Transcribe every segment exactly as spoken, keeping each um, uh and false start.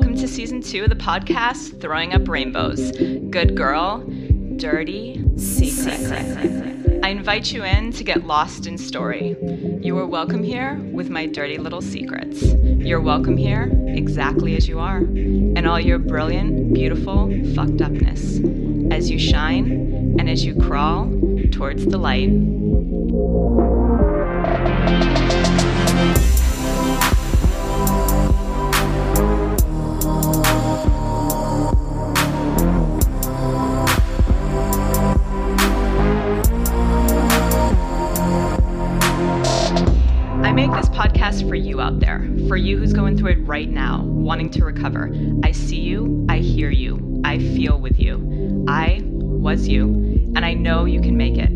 welcome to season two of the podcast, Throwing Up Rainbows. Good girl, dirty secret. secret. I invite you in to get lost in story. You are welcome here with my dirty little secrets. You're welcome here exactly as you are, and all your brilliant, beautiful, fucked upness, as you shine and as you crawl towards the light. I make this podcast for you out there, for you who's going through it right now, wanting to recover. I see you, I hear you, I feel with you. I was you, and I know you can make it.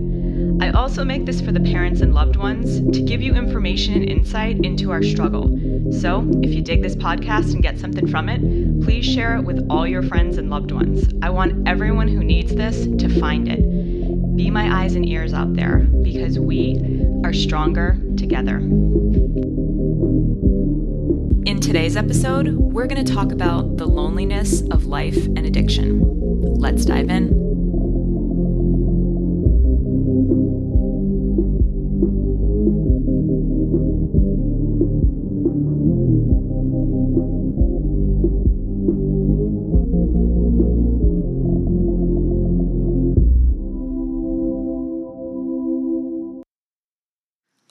I also make this for the parents and loved ones to give you information and insight into our struggle. So if you dig this podcast and get something from it, please share it with all your friends and loved ones. I want everyone who needs this to find it. Be my eyes and ears out there, because we are stronger together. In today's episode, we're going to talk about the loneliness of life and addiction. Let's dive in.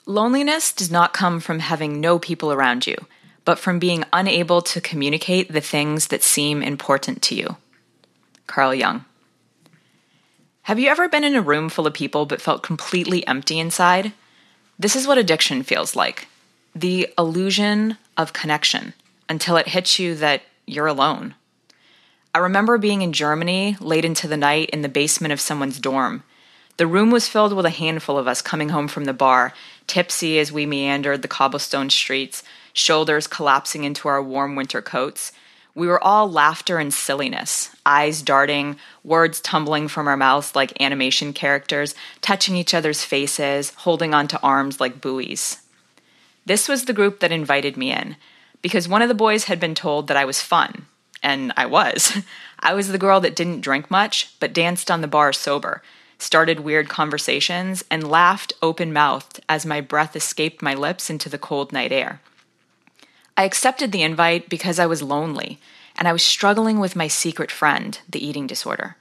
Loneliness does not come from having no people around you, but from being unable to communicate the things that seem important to you. Carl Jung. Have you ever been in a room full of people but felt completely empty inside? This is what addiction feels like. The illusion of connection, until it hits you that you're alone. I remember being in Germany late into the night in the basement of someone's dorm. The room was filled with a handful of us coming home from the bar, tipsy as we meandered the cobblestone streets, shoulders collapsing into our warm winter coats. We were all laughter and silliness, eyes darting, words tumbling from our mouths like animation characters, touching each other's faces, holding onto arms like buoys. This was the group that invited me in, because one of the boys had been told that I was fun, and I was. I was the girl that didn't drink much, but danced on the bar sober, started weird conversations, and laughed open-mouthed as my breath escaped my lips into the cold night air. I accepted the invite because I was lonely, and I was struggling with my secret friend, the eating disorder.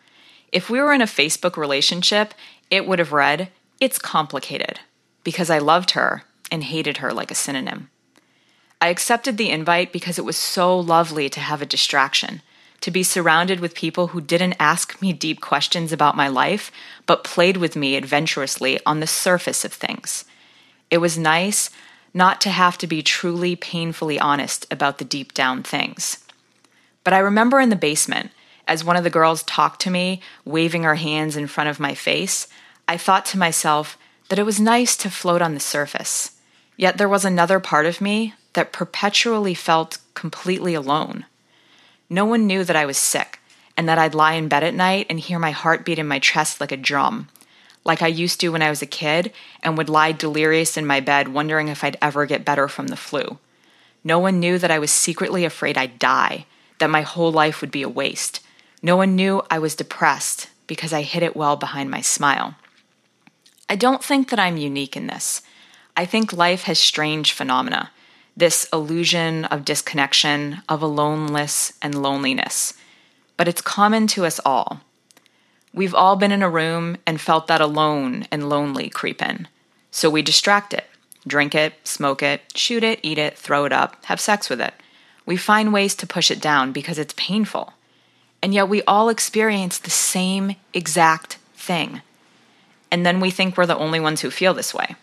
If we were in a Facebook relationship, it would have read, "It's complicated," because I loved her and hated her like a synonym. I accepted the invite because it was so lovely to have a distraction, to be surrounded with people who didn't ask me deep questions about my life, but played with me adventurously on the surface of things. It was nice not to have to be truly painfully honest about the deep down things. But I remember in the basement, as one of the girls talked to me, waving her hands in front of my face, I thought to myself that it was nice to float on the surface. Yet there was another part of me that perpetually felt completely alone. No one knew that I was sick, and that I'd lie in bed at night and hear my heart beat in my chest like a drum, like I used to when I was a kid, and would lie delirious in my bed wondering if I'd ever get better from the flu. No one knew that I was secretly afraid I'd die, that my whole life would be a waste. No one knew I was depressed because I hid it well behind my smile. I don't think that I'm unique in this. I think life has strange phenomena. This illusion of disconnection, of aloneness and loneliness. But it's common to us all. We've all been in a room and felt that alone and lonely creep in. So we distract it, drink it, smoke it, shoot it, eat it, throw it up, have sex with it. We find ways to push it down because it's painful. And yet we all experience the same exact thing. And then we think we're the only ones who feel this way.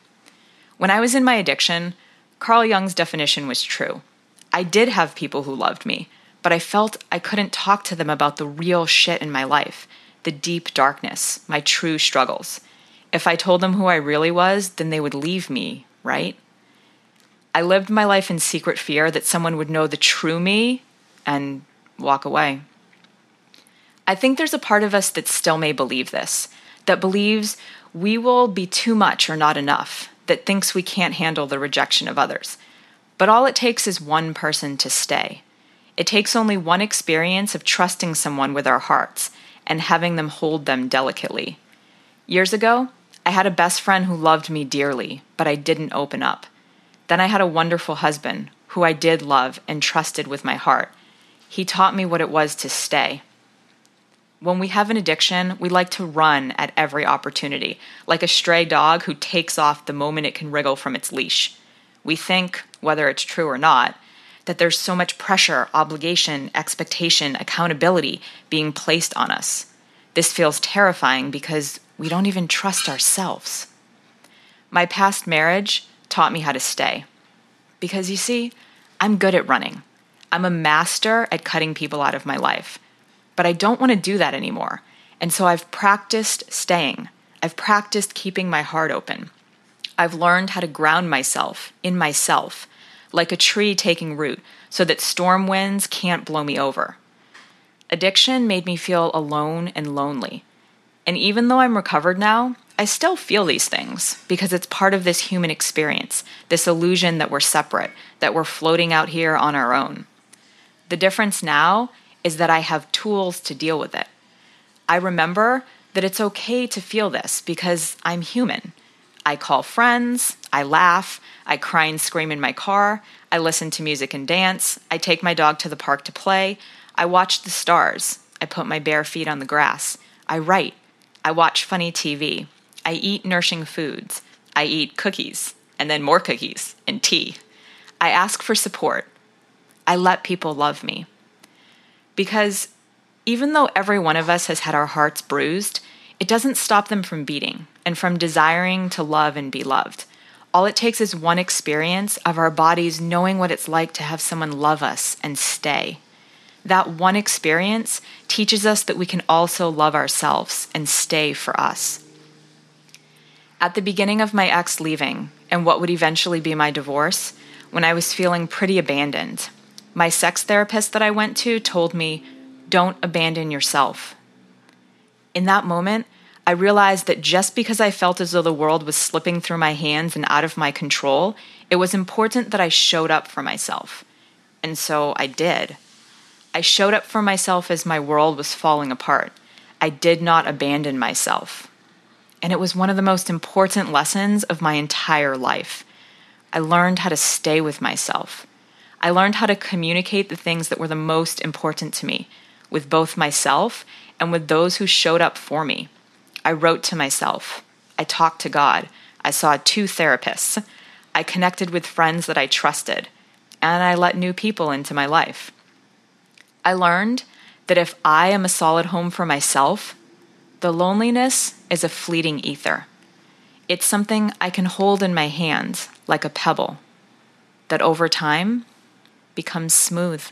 When I was in my addiction, Carl Jung's definition was true. I did have people who loved me, but I felt I couldn't talk to them about the real shit in my life, the deep darkness, my true struggles. If I told them who I really was, then they would leave me, right? I lived my life in secret fear that someone would know the true me and walk away. I think there's a part of us that still may believe this, that believes we will be too much or not enough, that thinks we can't handle the rejection of others. But all it takes is one person to stay. It takes only one experience of trusting someone with our hearts and having them hold them delicately. Years ago, I had a best friend who loved me dearly, but I didn't open up. Then I had a wonderful husband who I did love and trusted with my heart. He taught me what it was to stay. When we have an addiction, we like to run at every opportunity, like a stray dog who takes off the moment it can wriggle from its leash. We think, whether it's true or not, that there's so much pressure, obligation, expectation, accountability being placed on us. This feels terrifying because we don't even trust ourselves. My past marriage taught me how to stay. Because you see, I'm good at running. I'm a master at cutting people out of my life. But I don't want to do that anymore. And so I've practiced staying. I've practiced keeping my heart open. I've learned how to ground myself in myself, like a tree taking root, so that storm winds can't blow me over. Addiction made me feel alone and lonely. And even though I'm recovered now, I still feel these things because it's part of this human experience, this illusion that we're separate, that we're floating out here on our own. The difference now is that I have tools to deal with it. I remember that it's okay to feel this because I'm human. I call friends, I laugh, I cry and scream in my car, I listen to music and dance, I take my dog to the park to play, I watch the stars, I put my bare feet on the grass, I write, I watch funny T V, I eat nourishing foods, I eat cookies, and then more cookies, and tea. I ask for support. I let people love me. Because even though every one of us has had our hearts bruised, it doesn't stop them from beating and from desiring to love and be loved. All it takes is one experience of our bodies knowing what it's like to have someone love us and stay. That one experience teaches us that we can also love ourselves and stay for us. At the beginning of my ex leaving and what would eventually be my divorce, when I was feeling pretty abandoned, my sex therapist that I went to told me, "Don't abandon yourself." In that moment, I realized that just because I felt as though the world was slipping through my hands and out of my control, it was important that I showed up for myself. And so I did. I showed up for myself as my world was falling apart. I did not abandon myself. And it was one of the most important lessons of my entire life. I learned how to stay with myself. I learned how to communicate the things that were the most important to me, with both myself and with those who showed up for me. I wrote to myself. I talked to God. I saw two therapists. I connected with friends that I trusted. And I let new people into my life. I learned that if I am a solid home for myself, the loneliness is a fleeting ether. It's something I can hold in my hands like a pebble that over time becomes smooth.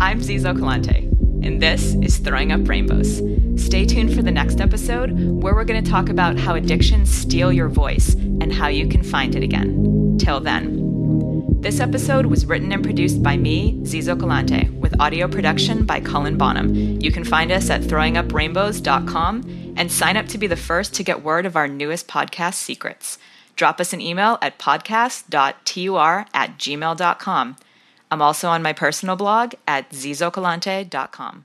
I'm Zizo Calante, and this is Throwing Up Rainbows. Stay tuned for the next episode where we're going to talk about how addictions steal your voice and how you can find it again. Till then. This episode was written and produced by me, Zizo Calante, with audio production by Colin Bonham. You can find us at throwing up rainbows dot com and sign up to be the first to get word of our newest podcast secrets. Drop us an email at podcast dot tur at gmail dot com. I'm also on my personal blog at zizo calante dot com.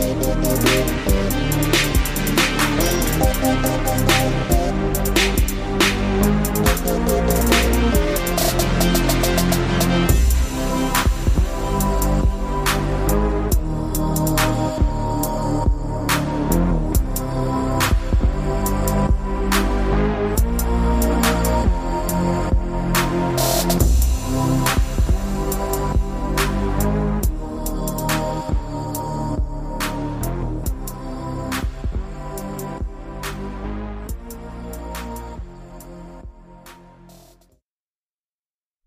Thank you.